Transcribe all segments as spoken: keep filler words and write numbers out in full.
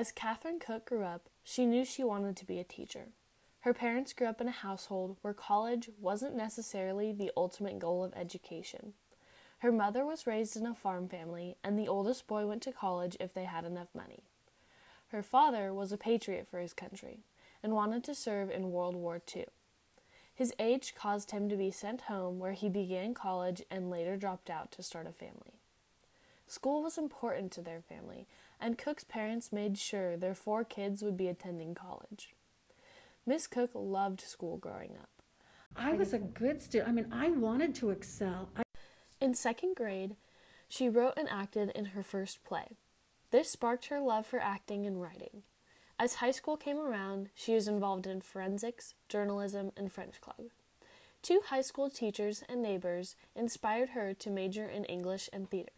As Katherine Cook grew up, she knew she wanted to be a teacher. Her parents grew up in a household where college wasn't necessarily the ultimate goal of education. Her mother was raised in a farm family, and the oldest boy went to college if they had enough money. Her father was a patriot for his country and wanted to serve in World War Two. His age caused him to be sent home, where he began college and later dropped out to start a family. School was important to their family, and Cook's parents made sure their four kids would be attending college. Miss Cook loved school growing up. I was a good student. I mean, I wanted to excel. I- in second grade, she wrote and acted in her first play. This sparked her love for acting and writing. As high school came around, she was involved in forensics, journalism, and French club. Two high school teachers and neighbors inspired her to major in English and theater.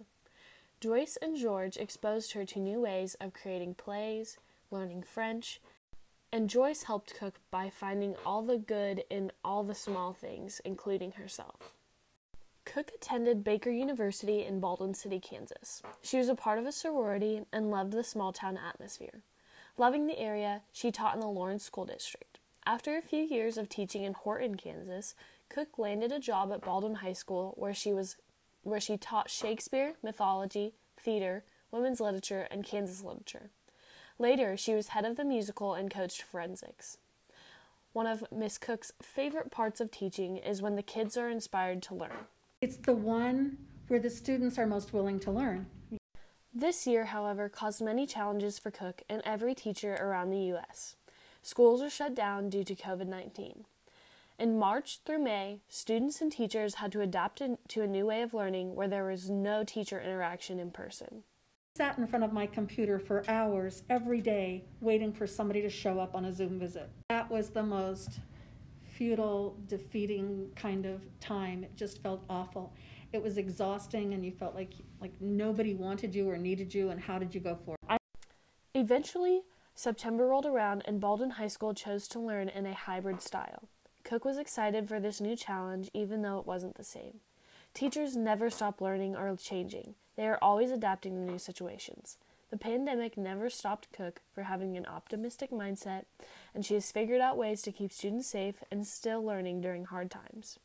Joyce and George exposed her to new ways of creating plays, learning French, and Joyce helped Cook by finding all the good in all the small things, including herself. Cook attended Baker University in Baldwin City, Kansas. She was a part of a sorority and loved the small-town atmosphere. Loving the area, she taught in the Lawrence School District. After a few years of teaching in Horton, Kansas, Cook landed a job at Baldwin High School where she was, where she taught Shakespeare, mythology, theater, women's literature, and Kansas literature. Later, she was head of the musical and coached forensics. One of Miss Cook's favorite parts of teaching is when the kids are inspired to learn. It's the one where the students are most willing to learn. This year, however, caused many challenges for Cook and every teacher around the U S Schools were shut down due to COVID nineteen. In March through May, students and teachers had to adapt to a new way of learning where there was no teacher interaction in person. I sat in front of my computer for hours every day waiting for somebody to show up on a Zoom visit. That was the most futile, defeating kind of time. It just felt awful. It was exhausting, and you felt like like nobody wanted you or needed you, and how did you go forward? Eventually, September rolled around, and Baldwin High School chose to learn in a hybrid style. Cook was excited for this new challenge, even though it wasn't the same. Teachers never stop learning or changing. They are always adapting to new situations. The pandemic never stopped Cook for having an optimistic mindset, and she has figured out ways to keep students safe and still learning during hard times.